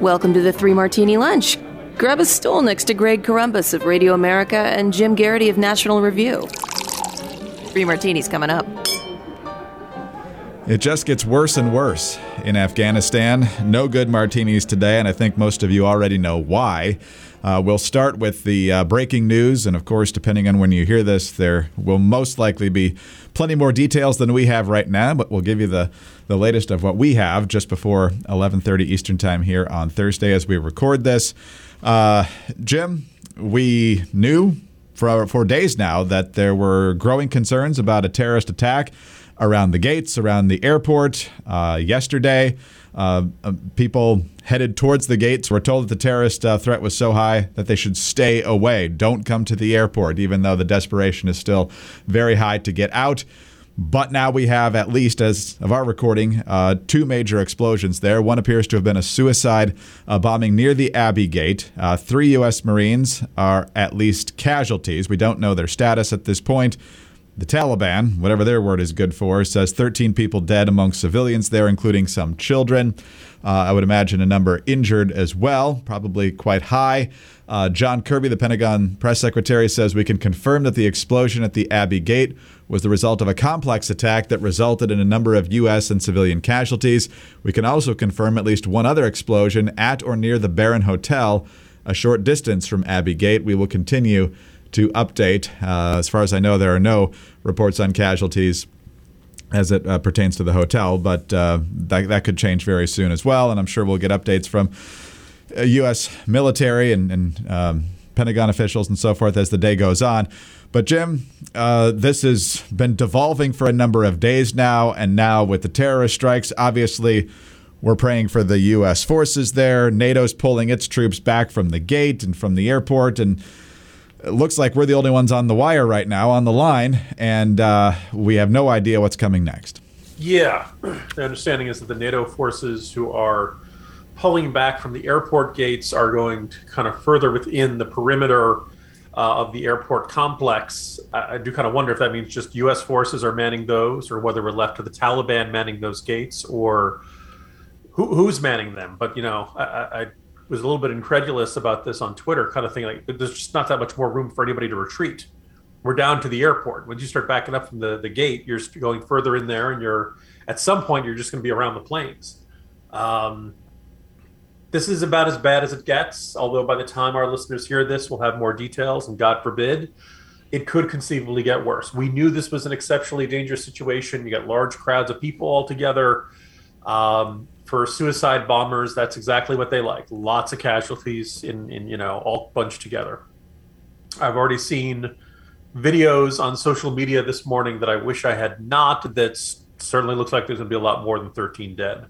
Welcome to the Three Martini Lunch. Grab a stool next to Greg Karambas of Radio America and Jim Garrity of National Review. Three Martini's coming up. It just gets worse and worse in Afghanistan. No good martinis today, and I think most of you already know why. We'll start with the breaking news, and of course, depending on when you hear this, there will most likely be plenty more details than we have right now, but we'll give you the latest of what we have just before 11:30 Eastern Time here on Thursday as we record this. Jim, we knew for days now that there were growing concerns about a terrorist attack around the gates, around the airport. Yesterday, people headed towards the gates were told that the terrorist threat was so high that they should stay away. Don't come to the airport, even though the desperation is still very high to get out. But now we have, at least as of our recording, two major explosions there. One appears to have been a suicide bombing near the Abbey Gate. Three U.S. Marines are at least casualties. We don't know their status at this point. The Taliban, whatever their word is good for, says 13 people dead among civilians there, including some children. I would imagine a number injured as well, probably quite high. John Kirby, the Pentagon press secretary, says we can confirm that the explosion at the Abbey Gate was the result of a complex attack that resulted in a number of U.S. and civilian casualties. We can also confirm at least one other explosion at or near the Baron Hotel, a short distance from Abbey Gate. We will continue to update. As far as I know, there are no reports on casualties as it pertains to the hotel, but that could change very soon as well. And I'm sure we'll get updates from U.S. military and Pentagon officials and so forth as the day goes on. But Jim, this has been devolving for a number of days now. And now with the terrorist strikes, obviously, we're praying for the U.S. forces there. NATO's pulling its troops back from the gate and from the airport, and it looks like we're the only ones on the wire right now, on the line, and we have no idea what's coming next. Yeah. The understanding is that the NATO forces who are pulling back from the airport gates are going to kind of further within the perimeter of the airport complex. I do kind of wonder if that means just U.S. forces are manning those, or whether we're left to the Taliban manning those gates, or who's manning them. But, you know, I was a little bit incredulous about this on Twitter, kind of thing like, there's just not that much more room for anybody to retreat. We're down to the airport. When you start backing up from the gate, you're going further in there, and you're at some point you're just going to be around the planes. This is about as bad as it gets, although by the time our listeners hear this, we'll have more details, and God forbid, it could conceivably get worse. We knew this was an exceptionally dangerous situation. You got large crowds of people all together. For suicide bombers, that's exactly what they like. Lots of casualties in all bunched together. I've already seen videos on social media this morning that I wish I had not. That certainly looks like there's going to be a lot more than 13 dead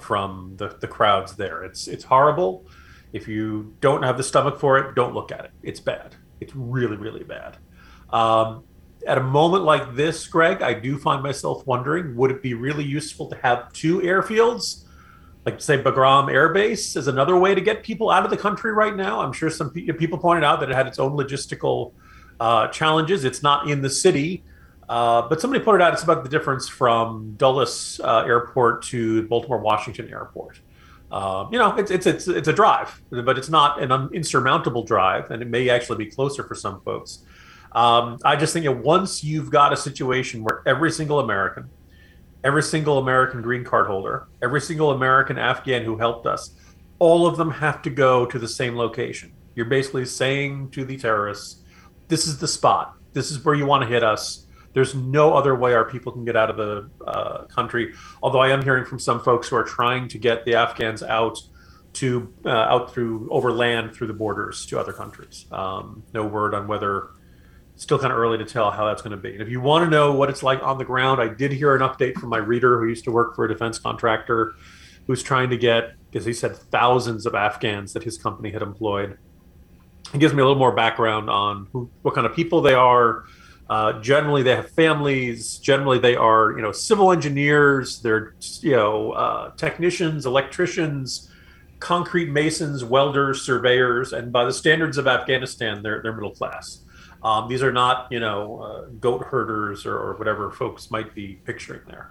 from the crowds there. It's horrible. If you don't have the stomach for it, don't look at it. It's bad. It's really, really bad. At a moment like this, Greg, I do find myself wondering, would it be really useful to have two airfields? Like, say, Bagram Air Base is another way to get people out of the country right now. I'm sure some people pointed out that it had its own logistical challenges. It's not in the city. But somebody pointed out it's about the difference from Dulles Airport to Baltimore Washington Airport. It's a drive, but it's not an insurmountable drive, and it may actually be closer for some folks. I just think that once you've got a situation where every single American green card holder, every single American Afghan who helped us, all of them have to go to the same location. You're basically saying to the terrorists, this is the spot. This is where you want to hit us. There's no other way our people can get out of the country. Although I am hearing from some folks who are trying to get the Afghans out through the borders to other countries. No word on whether. Still kind of early to tell how that's going to be. And if you want to know what it's like on the ground, I did hear an update from my reader who used to work for a defense contractor who's trying to get, as he said, thousands of Afghans that his company had employed. It gives me a little more background on what kind of people they are. Generally, they have families. Generally, they are, civil engineers. They're, technicians, electricians, concrete masons, welders, surveyors. And by the standards of Afghanistan, they're middle class. These are not, goat herders or whatever folks might be picturing there.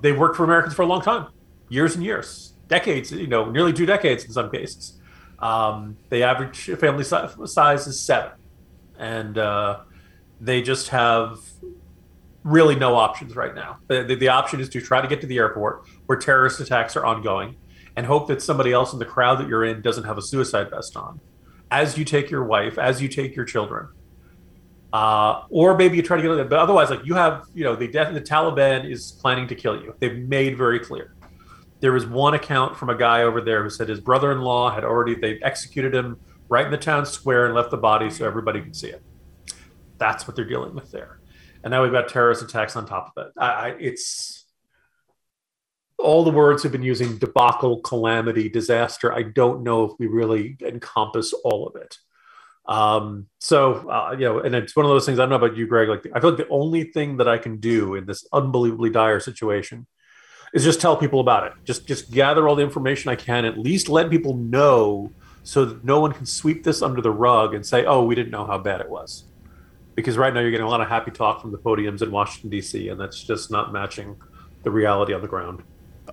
They've worked for Americans for a long time, years and years, decades, you know, nearly 2 decades in some cases. The average family size is 7, and they just have really no options right now. The option is to try to get to the airport where terrorist attacks are ongoing and hope that somebody else in the crowd that you're in doesn't have a suicide vest on as you take your wife, as you take your children. Or maybe you try to get it, but otherwise, like, you have, you know, the Taliban is planning to kill you. They've made very clear. There was one account from a guy over there who said his brother-in-law had already, they executed him right in the town square and left the body so everybody could see it. That's what they're dealing with there. And now we've got terrorist attacks on top of it. It's all the words have been using: debacle, calamity, disaster. I don't know if we really encompass all of it. You know, and it's one of those things. I don't know about you, Greg. Like, I feel like the only thing that I can do in this unbelievably dire situation is just tell people about it. Just gather all the information I can. At least let people know so that no one can sweep this under the rug and say, "Oh, we didn't know how bad it was." Because right now you're getting a lot of happy talk from the podiums in Washington, D.C., and that's just not matching the reality on the ground.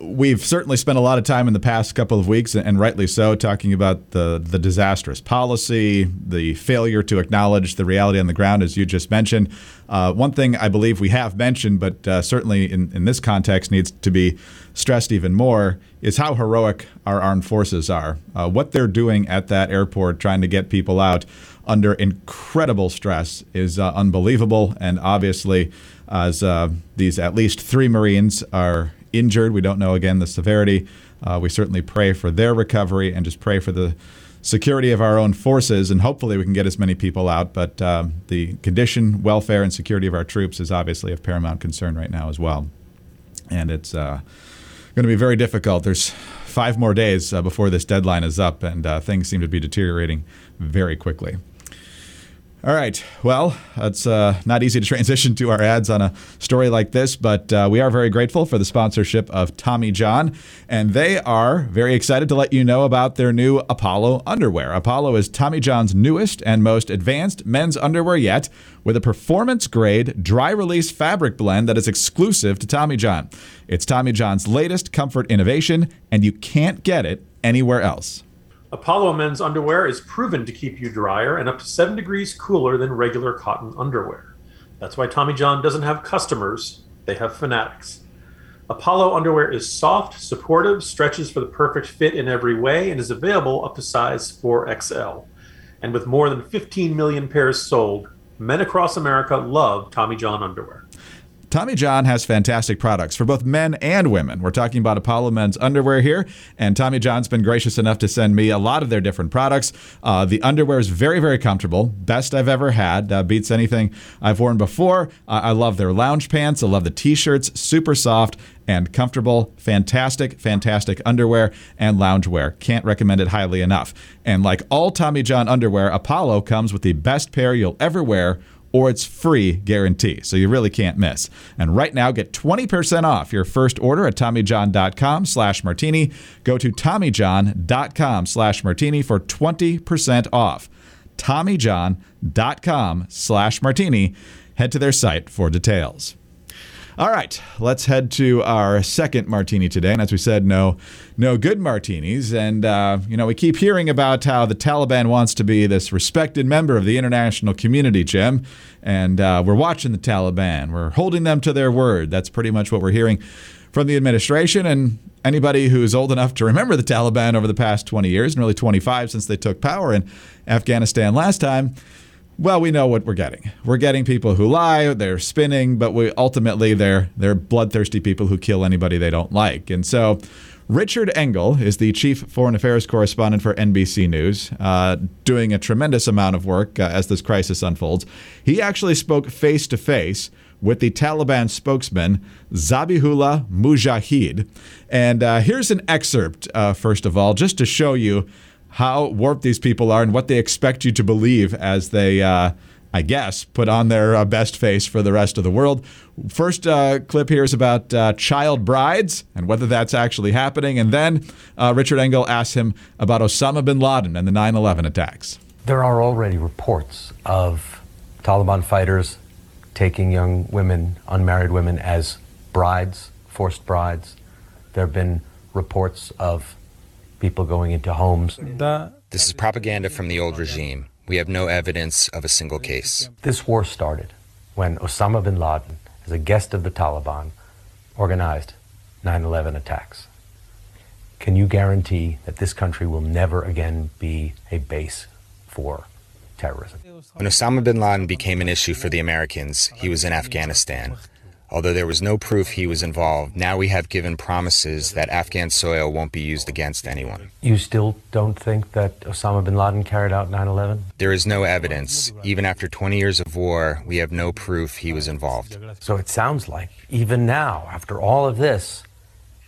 We've certainly spent a lot of time in the past couple of weeks, and rightly so, talking about the disastrous policy, the failure to acknowledge the reality on the ground, as you just mentioned. One thing I believe we have mentioned, but certainly in this context needs to be stressed even more, is how heroic our armed forces are. What they're doing at that airport, trying to get people out under incredible stress, is unbelievable. And obviously, as these at least 3 Marines are injured, we don't know, again, the severity. We certainly pray for their recovery and just pray for the security of our own forces, and hopefully we can get as many people out. But the condition, welfare, and security of our troops is obviously of paramount concern right now as well. And it's going to be very difficult. There's 5 more days before this deadline is up, and things seem to be deteriorating very quickly. All right. Well, it's not easy to transition to our ads on a story like this, but we are very grateful for the sponsorship of Tommy John, and they are very excited to let you know about their new Apollo underwear. Apollo is Tommy John's newest and most advanced men's underwear yet, with a performance-grade, dry-release fabric blend that is exclusive to Tommy John. It's Tommy John's latest comfort innovation, and you can't get it anywhere else. Apollo men's underwear is proven to keep you drier and up to 7 degrees cooler than regular cotton underwear. That's why Tommy John doesn't have customers, they have fanatics. Apollo underwear is soft, supportive, stretches for the perfect fit in every way, and is available up to size 4XL. And with more than 15 million pairs sold, men across America love Tommy John underwear. Tommy John has fantastic products for both men and women. We're talking about Apollo men's underwear here, and Tommy John's been gracious enough to send me a lot of their different products. The underwear is very, very comfortable. Best I've ever had. Beats anything I've worn before. I love their lounge pants. I love the T-shirts. Super soft and comfortable. Fantastic, fantastic underwear and loungewear. Can't recommend it highly enough. And like all Tommy John underwear, Apollo comes with the best pair you'll ever wear, or it's free guarantee, so you really can't miss. And right now, get 20% off your first order at TommyJohn.com/martini. Go to TommyJohn.com/martini for 20% off. TommyJohn.com/martini. Head to their site for details. All right, let's head to our second martini today. And as we said, no good martinis. And, you know, we keep hearing about how the Taliban wants to be this respected member of the international community, Jim. And we're watching the Taliban. We're holding them to their word. That's pretty much what we're hearing from the administration. And anybody who's old enough to remember the Taliban over the past 20 years, nearly 25 since they took power in Afghanistan last time, well, we know what we're getting. We're getting people who lie, they're spinning, but ultimately they're bloodthirsty people who kill anybody they don't like. And so Richard Engel is the chief foreign affairs correspondent for NBC News, doing a tremendous amount of work as this crisis unfolds. He actually spoke face-to-face with the Taliban spokesman, Zabihullah Mujahid. And here's an excerpt, first of all, just to show you how warped these people are and what they expect you to believe as they, I guess, put on their best face for the rest of the world. First clip here is about child brides and whether that's actually happening. And then Richard Engel asks him about Osama bin Laden and the 9/11 attacks. There are already reports of Taliban fighters taking young women, unmarried women, as brides, forced brides. There have been reports of people going into homes. This is propaganda from the old regime. We have no evidence of a single case. This war started when Osama bin Laden, as a guest of the Taliban, organized 9/11 attacks. Can you guarantee that this country will never again be a base for terrorism? When Osama bin Laden became an issue for the Americans, he was in Afghanistan. Although there was no proof he was involved, now we have given promises that Afghan soil won't be used against anyone. You still don't think that Osama bin Laden carried out 9/11? There is no evidence. Even after 20 years of war, we have no proof he was involved. So it sounds like, even now, after all of this,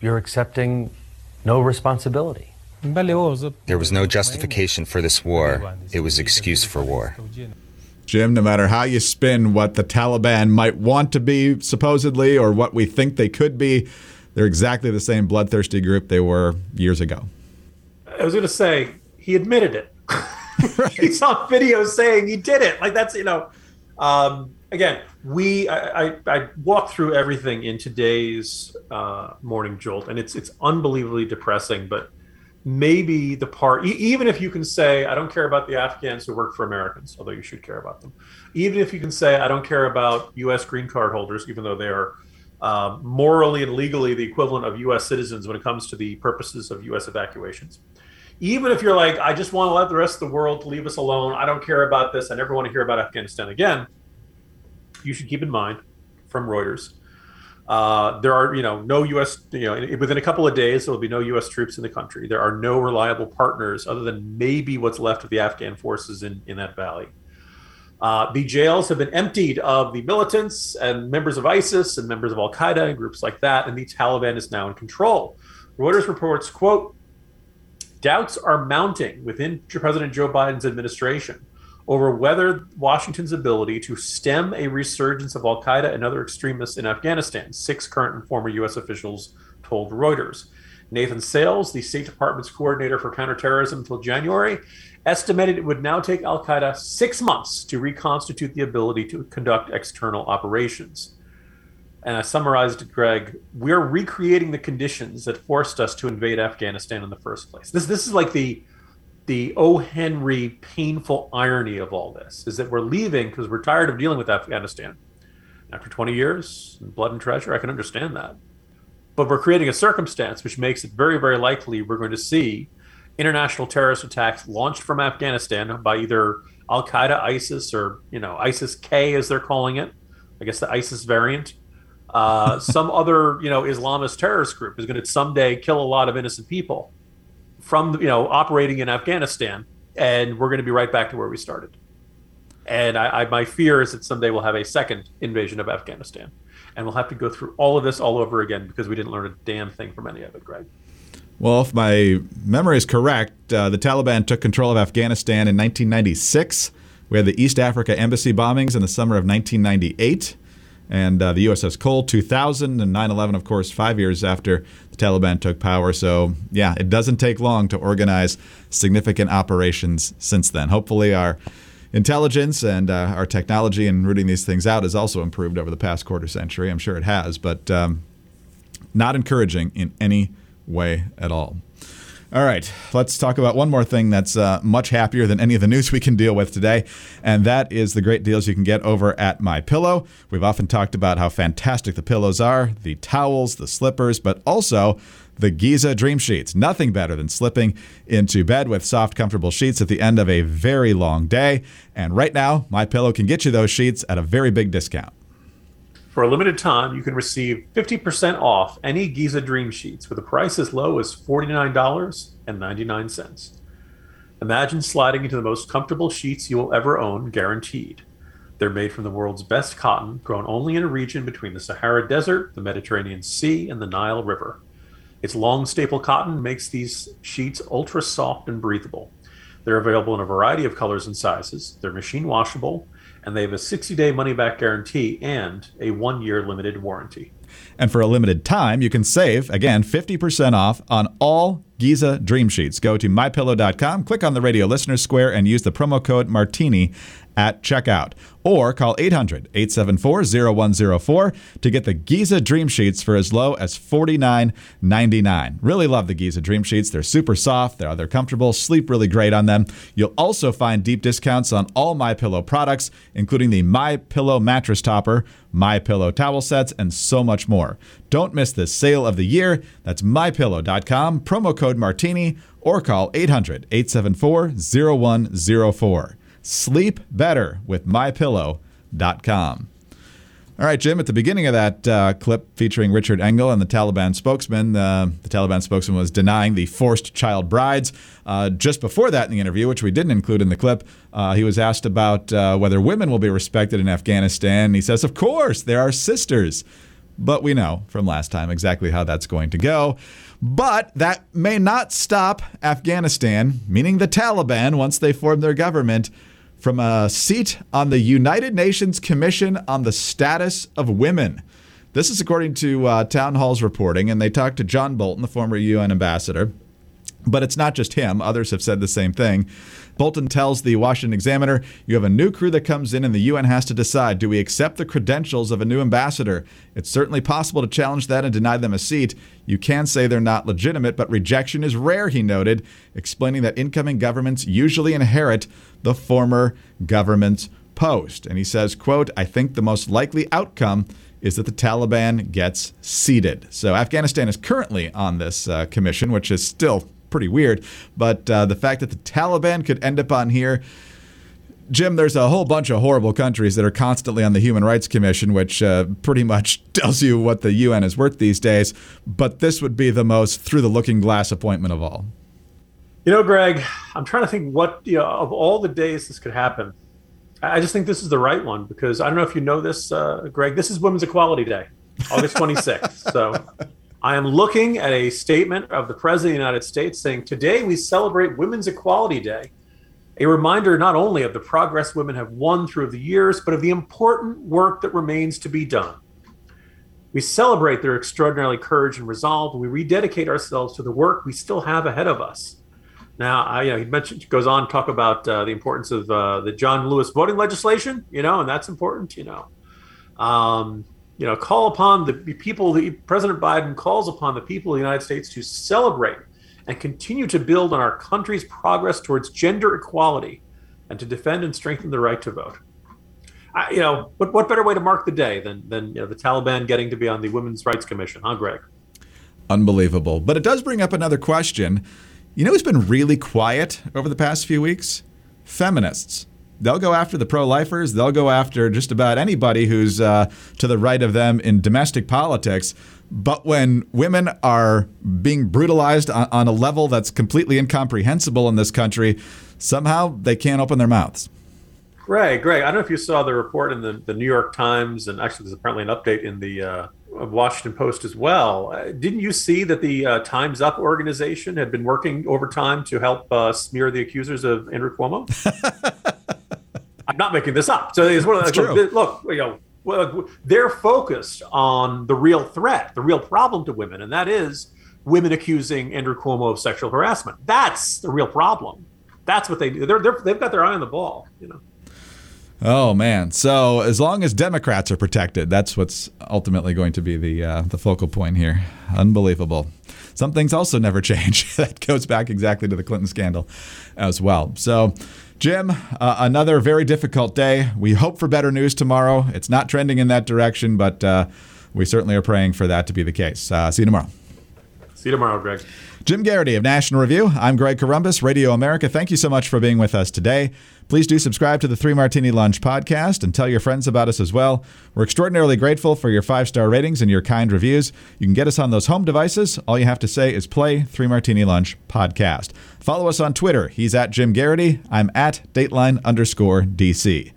you're accepting no responsibility. There was no justification for this war. It was an excuse for war. Jim, no matter how you spin what the Taliban might want to be, supposedly, or what we think they could be, they're exactly the same bloodthirsty group they were years ago. I was going to say, he admitted it. Right. He's on video saying he did it. Like, that's, you know, again, I walked through everything in today's Morning Jolt, and it's unbelievably depressing, but maybe the part, even if you can say, I don't care about the Afghans who work for Americans, although you should care about them. Even if you can say, I don't care about U.S. green card holders, even though they are morally and legally the equivalent of U.S. citizens when it comes to the purposes of U.S. evacuations. Even if you're like, I just want to let the rest of the world leave us alone. I don't care about this. I never want to hear about Afghanistan again. You should keep in mind, from Reuters, there are, no U.S., within a couple of days, there will be no U.S. troops in the country. There are no reliable partners other than maybe what's left of the Afghan forces in that valley. The jails have been emptied of the militants and members of ISIS and members of al-Qaeda and groups like that, and the Taliban is now in control. Reuters reports, quote, doubts are mounting within President Joe Biden's administration over whether Washington's ability to stem a resurgence of al-Qaeda and other extremists in Afghanistan, 6 current and former U.S. officials told Reuters. Nathan Sales, the State Department's coordinator for counterterrorism until January, estimated it would now take al-Qaeda 6 months to reconstitute the ability to conduct external operations. And I summarized it, Greg, we're recreating the conditions that forced us to invade Afghanistan in the first place. This is like the O. Henry painful irony of all this is that we're leaving because we're tired of dealing with Afghanistan. After 20 years, blood and treasure, I can understand that. But we're creating a circumstance which makes it very, very likely we're going to see international terrorist attacks launched from Afghanistan by either al-Qaeda, ISIS, or, ISIS-K as they're calling it. I guess the ISIS variant. Some other, Islamist terrorist group is going to someday kill a lot of innocent people from, operating in Afghanistan, and we're going to be right back to where we started. And my fear is that someday we'll have a second invasion of Afghanistan, and we'll have to go through all of this all over again because we didn't learn a damn thing from any of it, Greg. Well, if my memory is correct, the Taliban took control of Afghanistan in 1996. We had the East Africa embassy bombings in the summer of 1998. And the USS Cole, 2000, and 9/11, of course, 5 years after the Taliban took power. So, yeah, it doesn't take long to organize significant operations since then. Hopefully our intelligence and our technology in rooting these things out has also improved over the past quarter century. I'm sure it has, but not encouraging in any way at all. All right, let's talk about one more thing that's much happier than any of the news we can deal with today, and that is the great deals you can get over at MyPillow. We've often talked about how fantastic the pillows are, the towels, the slippers, but also the Giza Dream Sheets. Nothing better than slipping into bed with soft, comfortable sheets at the end of a very long day. And right now, MyPillow can get you those sheets at a very big discount. For a limited time, you can receive 50% off any Giza Dream Sheets with a price as low as $49.99. Imagine sliding into the most comfortable sheets you will ever own, guaranteed. They're made from the world's best cotton, grown only in a region between the Sahara Desert, the Mediterranean Sea, and the Nile River. Its long staple cotton makes these sheets ultra soft and breathable. They're available in a variety of colors and sizes. They're machine washable, and they have a 60-day money-back guarantee and a 1-year limited warranty. And for a limited time, you can save, again, 50% off on all Giza Dream Sheets. Go to MyPillow.com, click on the radio listener square, and use the promo code Martini at checkout. Or call 800-874-0104 to get the Giza Dream Sheets for as low as $49.99. Really love the Giza Dream Sheets. They're super soft. They're comfortable. Sleep really great on them. You'll also find deep discounts on all MyPillow products, including the MyPillow mattress topper, MyPillow towel sets, and so much more. Don't miss this sale of the year. That's MyPillow.com, promo code Martini, or call 800-874-0104. Sleep better with MyPillow.com. All right, Jim, at the beginning of that clip featuring Richard Engel and the Taliban spokesman, the Taliban spokesman was denying the forced child brides. Just before that in the interview, which we didn't include in the clip, he was asked about whether women will be respected in Afghanistan. He says, of course, they're our sisters. But we know from last time exactly how that's going to go. But that may not stop Afghanistan, meaning the Taliban, once they form their government, from a seat on the United Nations Commission on the Status of Women. This is according to Town Hall's reporting, and they talked to John Bolton, the former UN ambassador. But it's not just him. Others have said the same thing. Bolton tells the Washington Examiner, you have a new crew that comes in and the UN has to decide, do we accept the credentials of a new ambassador? It's certainly possible to challenge that and deny them a seat. You can say they're not legitimate, but rejection is rare, he noted, explaining that incoming governments usually inherit the former government's post. And he says, quote, I think the most likely outcome is that the Taliban gets seated. So Afghanistan is currently on this commission, which is still pretty weird. But the fact that the Taliban could end up on here, Jim, there's a whole bunch of horrible countries that are constantly on the Human Rights Commission, which pretty much tells you what the UN is worth these days. But this would be the most through the looking glass appointment of all. You know, Greg, I'm trying to think what, of all the days this could happen. I just think this is the right one because I don't know if you know this, Greg, this is Women's Equality Day, August 26th. So I am looking at a statement of the President of the United States saying, today we celebrate Women's Equality Day, a reminder not only of the progress women have won through the years, but of the important work that remains to be done. We celebrate their extraordinary courage and resolve, and we rededicate ourselves to the work we still have ahead of us. Now, he goes on to talk about the importance of the John Lewis voting legislation, and that's important, call upon the people, President Biden calls upon the people of the United States to celebrate and continue to build on our country's progress towards gender equality and to defend and strengthen the right to vote. What better way to mark the day than the Taliban getting to be on the Women's Rights Commission, huh, Greg? Unbelievable. But it does bring up another question. You know who's been really quiet over the past few weeks? Feminists. They'll go after the pro-lifers. They'll go after just about anybody who's to the right of them in domestic politics. But when women are being brutalized on a level that's completely incomprehensible in this country, somehow they can't open their mouths. Greg, I don't know if you saw the report in the New York Times, and actually there's apparently an update in the Washington Post as well. Didn't you see that the Time's Up organization had been working overtime to help smear the accusers of Andrew Cuomo? I'm not making this up. So it's one of those, they're focused on the real threat, the real problem to women, and that is women accusing Andrew Cuomo of sexual harassment. That's the real problem. That's what they do. They've got their eye on the ball, Oh, man. So as long as Democrats are protected, that's what's ultimately going to be the focal point here. Unbelievable. Some things also never change. That goes back exactly to the Clinton scandal as well. So, Jim, another very difficult day. We hope for better news tomorrow. It's not trending in that direction, but we certainly are praying for that to be the case. See you tomorrow. See you tomorrow, Greg. Jim Garrity of National Review. I'm Greg Karambas, Radio America. Thank you so much for being with us today. Please do subscribe to the Three Martini Lunch podcast and tell your friends about us as well. We're extraordinarily grateful for your 5-star ratings and your kind reviews. You can get us on those home devices. All you have to say is play Three Martini Lunch podcast. Follow us on Twitter. He's at Jim Garrity. I'm at Dateline_DC.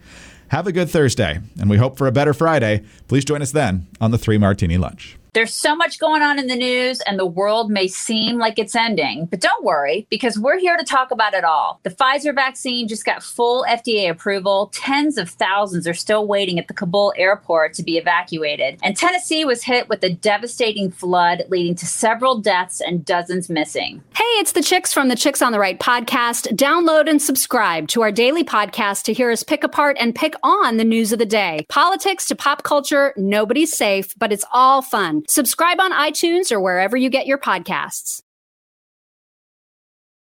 Have a good Thursday, and we hope for a better Friday. Please join us then on the Three Martini Lunch. There's so much going on in the news and the world may seem like it's ending, but don't worry because we're here to talk about it all. The Pfizer vaccine just got full FDA approval. Tens of thousands are still waiting at the Kabul airport to be evacuated. And Tennessee was hit with a devastating flood leading to several deaths and dozens missing. Hey, it's the Chicks from the Chicks on the Right podcast. Download and subscribe to our daily podcast to hear us pick apart and pick on the news of the day. Politics to pop culture, nobody's safe, but it's all fun. Subscribe on iTunes or wherever you get your podcasts.